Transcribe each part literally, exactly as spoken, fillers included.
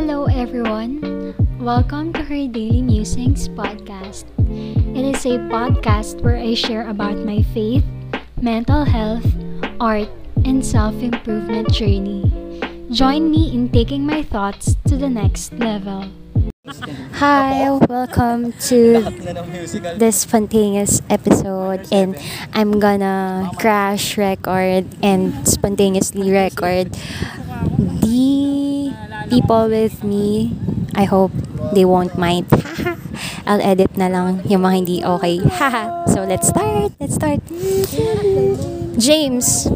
Hello everyone! Welcome to her Daily Musings podcast. It is a podcast where I share about my faith, mental health, art, and self-improvement journey. Join me in taking my thoughts to the next level. Hi! Welcome to this spontaneous episode, and I'm gonna crash record and spontaneously record the people with me. I hope they won't mind. I'll edit na lang yung mga hindi okay. So let's start! Let's start! James,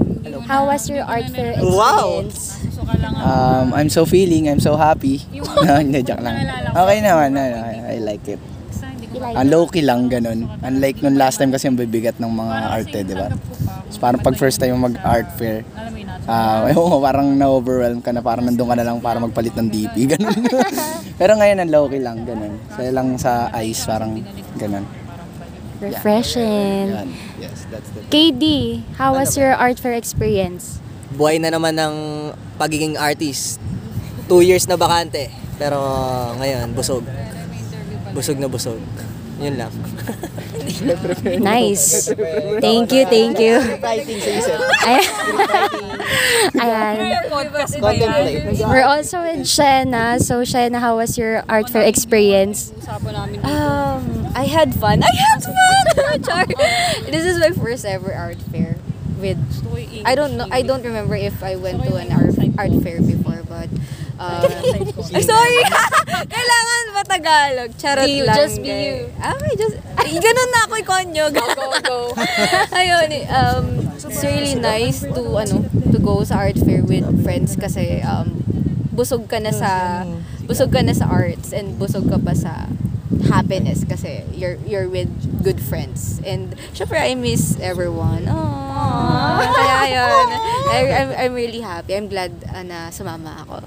how was your art fair experience? Wow! Um, I'm so feeling, I'm so happy. No, hindi, joke lang. Okay naman, no, no, I like it. Ang low-key lang, ganun. Unlike nung last time kasi ang bibigat ng mga arte, di ba? So, parang pag first time mag art fair, uh, oh, parang na-overwhelm ka na, parang nandun ka na lang para magpalit ng D P, ganun. Pero ngayon, ang low-key lang, ganun. Sa lang sa eyes, parang ganun. Refreshing. Yeah. Yes, that's the K D, how was your art fair experience? Buhay na naman ng pagiging artist. Two years na bakante. Pero ngayon, busog. Busog na busog. Yun lang. Nice. Thank you, thank you. Ayan. We're also with Shena. So, Shena, how was your art fair experience? Um, I had fun. I had fun! This is my first ever art fair. With, I don't know, I don't remember if I went to an art, art fair before, but uh, I'm sorry. Kailangan ba Tagalog? Charot you, lang. Just be you. Ah, just ay, ganun na ako konyo. Go go go. Ayun, um it's really nice to ano to go sa art fair with friends kasi um busog ka na sa busog ka na sa arts and busog ka pa sa happiness kasi you're you're with good friends and syempre I miss everyone. Aww. Kaya yun, I, I'm, I'm really happy. I'm glad uh, na sumama ako.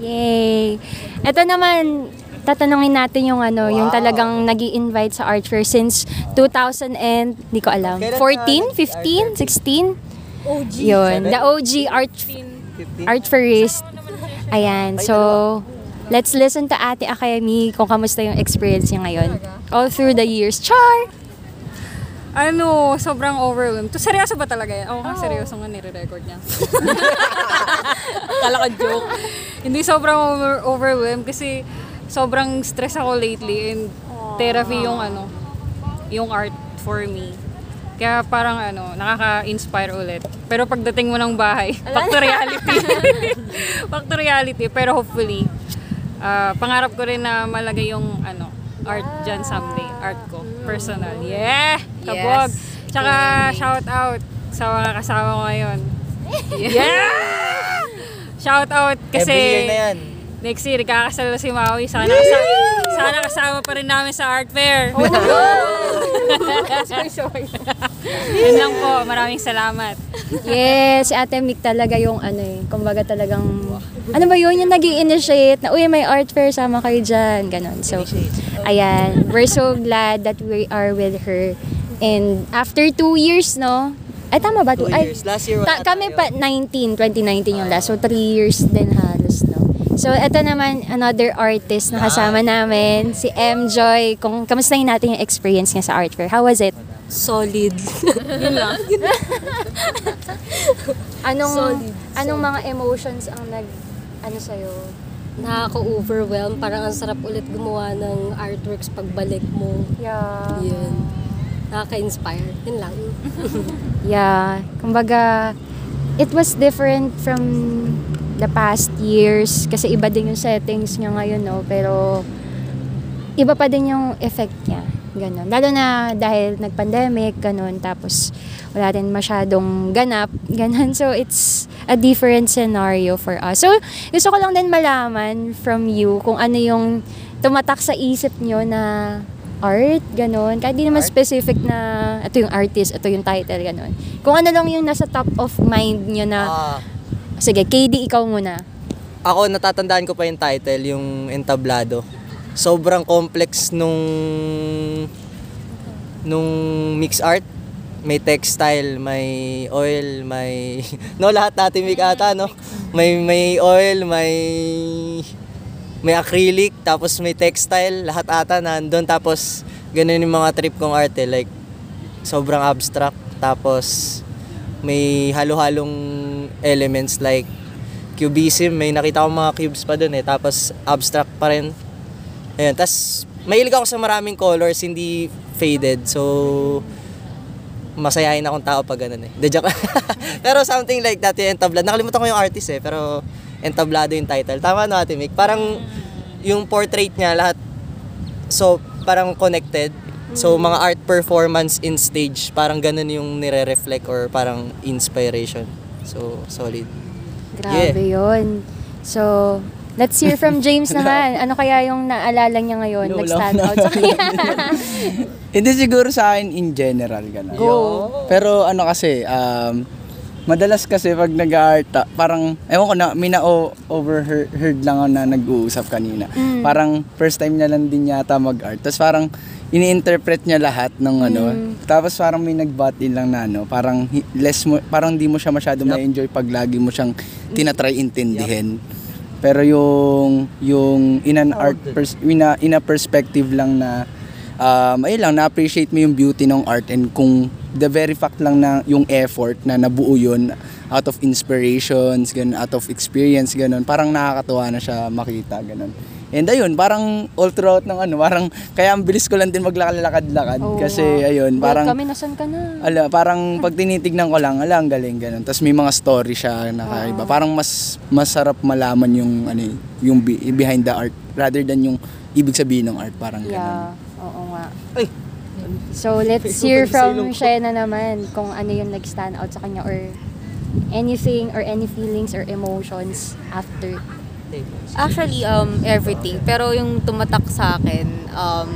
Yay! Ito naman, tatanungin natin yung ano, wow. Yung talagang nag-i-invite sa art fair since two thousand and, hindi ko alam, fourteen, fifteen, sixteen? O G. Yun, the O G art, art fairist. Ayan, so let's listen to Ate Akemi kung kamusta yung experience niya ngayon. All through the years. Char! Ano, sobrang overwhelmed. To, seryoso ba talaga yan? Oo, oh, seryoso nga nire-record niya. Kala ka joke. Hindi, sobrang over- overwhelmed kasi sobrang stress ako lately and therapy yung ano, yung art for me. Kaya parang ano, nakaka-inspire ulit. Pero pagdating mo ng bahay, back to reality. Back to reality. Pero hopefully, Uh, pangarap ko rin na malagay yung ano, art wow. Dyan someday, art ko, personal. Yeah! Kabog! Yes. Tsaka yeah. Shout out sa mga kasama ko ngayon. Yeah! Yeah! Shout out kasi every year na yan. Next year, kakasal si Maui. Sana, kasama, sana kasama pa rin namin sa art fair. Oh, sorry, sorry. Yun lang po, maraming salamat. Yes, si Ate Mick talaga yung ano eh, kumbaga talagang ano ba yun, yung nag-i-initiate na, uy, may art fair, sama kayo dyan, ganon. So, ayan, we're so glad that we are with her. And after two years, no? Ay, tama ba? Two ay, years. Last year, ta- kami pa, nineteen, twenty nineteen yung last. So, three years din halos, no? So, eto naman, another artist na kasama namin, si M. Joy. Kung kamustahin natin yung experience niya sa art fair. How was it? Solid. Yun lang. Anong, solid. Anong mga emotions ang nag... Ano sa'yo? Nakaka-overwhelm. Parang ang sarap ulit gumawa ng artworks pagbalik mo. Yeah. Yun. Nakaka-inspire. Yun lang. Yeah. Kumbaga, it was different from the past years. Kasi iba din yung settings niya ngayon, no? Pero, iba pa din yung effect niya. Ganon. Lalo na dahil nag-pandemic, ganon. Tapos, wala rin masyadong ganap, ganun. So, it's a different scenario for us. So, gusto ko lang din malaman from you kung ano yung tumatak sa isip nyo na art, ganun. Kahit di naman art? Specific na ito yung artist, ito yung title, ganun. Kung ano lang yung nasa top of mind nyo na, uh, sige, K D, ikaw muna. Ako, natatandaan ko pa yung title, yung entablado. Sobrang complex nung nung mixed art. May textile, may oil, may no lahat natin big ata no. May may oil, may may acrylic, tapos may textile, lahat ata nandun. Tapos ganun yung mga trip kong arte, like sobrang abstract. Tapos may halo-halong elements like cubism, may nakita ko mga cubes pa dun eh, tapos abstract pa rin. Ayun, tapos mahilig ako sa maraming colors, hindi faded. So masayahin akong tao pag ganun eh. The joke. Pero something like that yung entablado. Nakalimutan ko yung artist eh, pero entablado yung title. Tama no, Ate Mick? Parang yung portrait niya lahat, so parang connected. So mga art performance in stage, parang ganun yung nire-reflect or parang inspiration. So solid. Grabe yeah. Yun. So let's hear from James naman. Ano kaya yung naalala niya ngayon? No, nag-stand out sa kanya. Hindi siguro sa akin in general gano'n. Go. Pero ano kasi, um, madalas kasi pag nag-art, parang, ewan ko na, mina-overheard lang ako na nag-uusap kanina. Mm. Parang first time niya lang din yata mag-art. Tapos parang ini-interpret niya lahat ng ano. Mm. Tapos parang may nag-battle lang na ano. Parang, less mo, parang di mo siya masyado yep. ma-enjoy pag lagi mo siyang tinatry intindihin. Yep. Pero yung yung in an art pers in a, in a perspective lang na um ay lang na appreciate mo yung beauty ng art, and kung the very fact lang na yung effort na nabuo yun out of inspirations, ganun, out of experience, ganun, parang nakakatuwa na siya makita, ganun. And ayun, parang all throughout ng ano, parang kaya ang bilis ko lang din maglakad-lakad-lakad. Oh, kasi wow. Ayun, parang... Well, kami, nasan ka na? Ala, parang pag tinitignan ko lang, ala, ang galing, ganun. Tapos may mga story siya na kaiba. Wow. Parang mas masarap malaman yung, ano, yung behind the art rather than yung ibig sabihin ng art, parang yeah. Ganun. Oo nga. Ay. So let's hear from Shena naman kung ano yung nag-stand out sa kanya or anything or any feelings or emotions after. Actually, um, everything. Pero yung tumatak sa akin, um,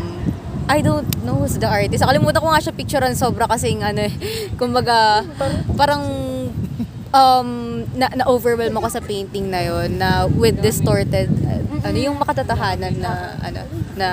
I don't know who's the artist. Nakalimutan ko nga siya picturean, sobra kasing ano eh. Kumbaga, parang um, na, na-overwhelm ako sa painting na yon na with distorted, uh, ano, yung makatatahanan na, ano, na,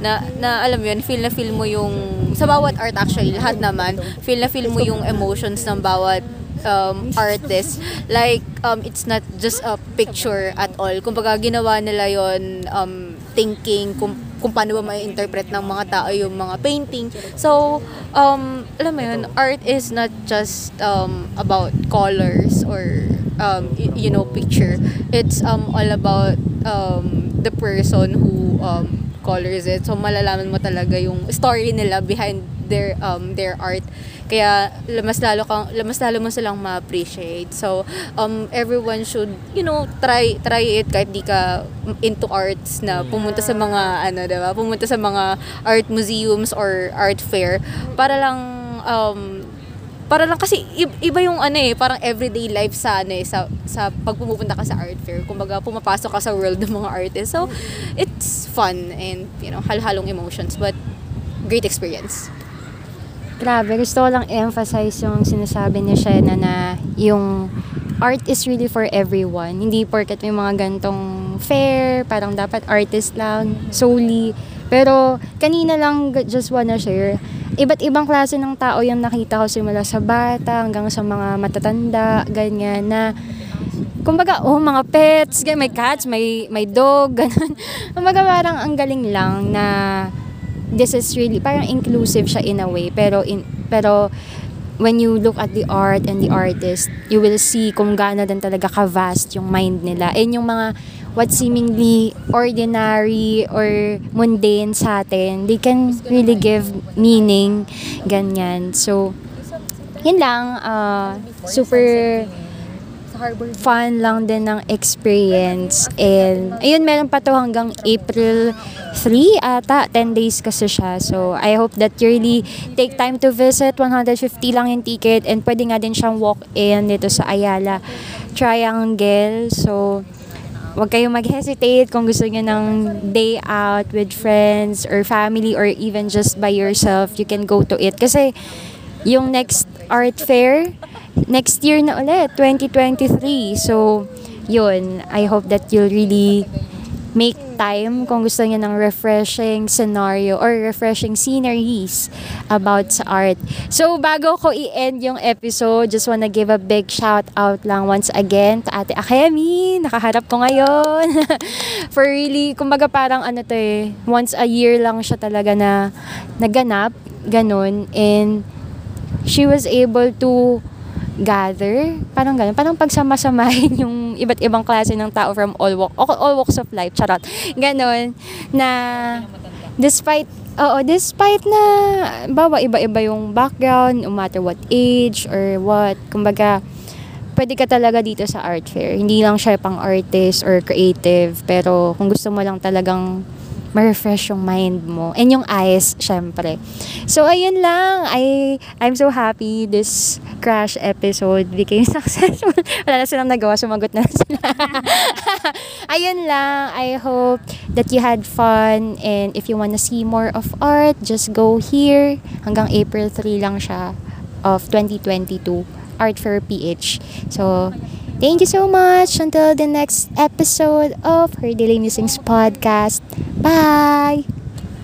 na, na, alam yun, feel na feel mo yung, sa bawat art actually, lahat naman, feel na feel mo yung emotions ng bawat um artist, like um it's not just a picture at all. Kumbaga ginawa nila yon um thinking kung, kung paano ba mai-interpret ng mga tao yung mga painting. So um alam mo yun, art is not just um about colors or um you know picture. It's um all about um the person who um colors it. So malalaman mo talaga yung story nila behind their um their art. Kaya mas lalo kang mas lalo mo silang ma-appreciate. So um everyone should, you know, try try it kahit di ka into arts, na pumunta sa mga ano, 'di ba? Pumunta sa mga art museums or art fair para lang um para lang kasi iba yung ano eh, parang everyday life sa ano eh, sa, sa pag pumupunta ka sa art fair. Kumbaga pumapasok ka sa world ng mga artists. So it's fun and you know, hal-halong emotions but great experience. Grabe, gusto ko lang emphasize yung sinasabi ni Shena na yung art is really for everyone. Hindi porket may mga gantong fair, parang dapat artist lang, solely. Pero kanina lang, just wanna share, iba't ibang klase ng tao yung nakita ko, simula sa bata hanggang sa mga matatanda, ganyan na... Kumbaga, oh, mga pets, may cats, may, may dog, ganun. Kumbaga, parang ang galing lang na... This is really parang inclusive siya in a way, pero in pero when you look at the art and the artist, you will see kung gaano din talaga ka-vast yung mind nila, and yung mga what seemingly ordinary or mundane sa atin, they can really give meaning, ganyan. So yun lang, uh, super fun lang din ng experience. And ayun, meron pa to hanggang April three ata, ten days kasi siya. So I hope that you really take time to visit. one hundred fifty lang yung ticket, and pwede nga din siyang walk-in dito sa Ayala Triangle. So huwag kayong mag-hesitate kung gusto niyo ng day out with friends or family or even just by yourself, you can go to it. Kasi yung next art fair next year na ulit, twenty twenty-three. So, yun. I hope that you'll really make time kung gusto niya ng refreshing scenario or refreshing sceneries about sa art. So bago ko i-end yung episode, just wanna give a big shout out lang once again to Ate Akemi, nakaharap ko ngayon. For really, kumbaga parang ano to eh, once a year lang siya talaga na naganap, ganun, and she was able to gather, parang ganun, parang pagsamasamahin yung iba't ibang klase ng tao from all walk, all walks of life, charot, ganun, na despite, oo, despite na, bawa iba-iba yung background, no matter what age or what, kumbaga, pwede ka talaga dito sa art fair, hindi lang siya pang artist or creative, pero kung gusto mo lang talagang ma-refresh yung mind mo and yung eyes, syempre. So, ayun lang. I, I'm so happy this crash episode became successful. Wala na silang nagawa. Sumagot na sila. Ayun lang. I hope that you had fun, and if you wanna see more of art, just go here. Hanggang April third lang siya of twenty twenty-two. Art Fair P H. So, thank you so much. Until the next episode of Her Daily Musings Podcast. Bye!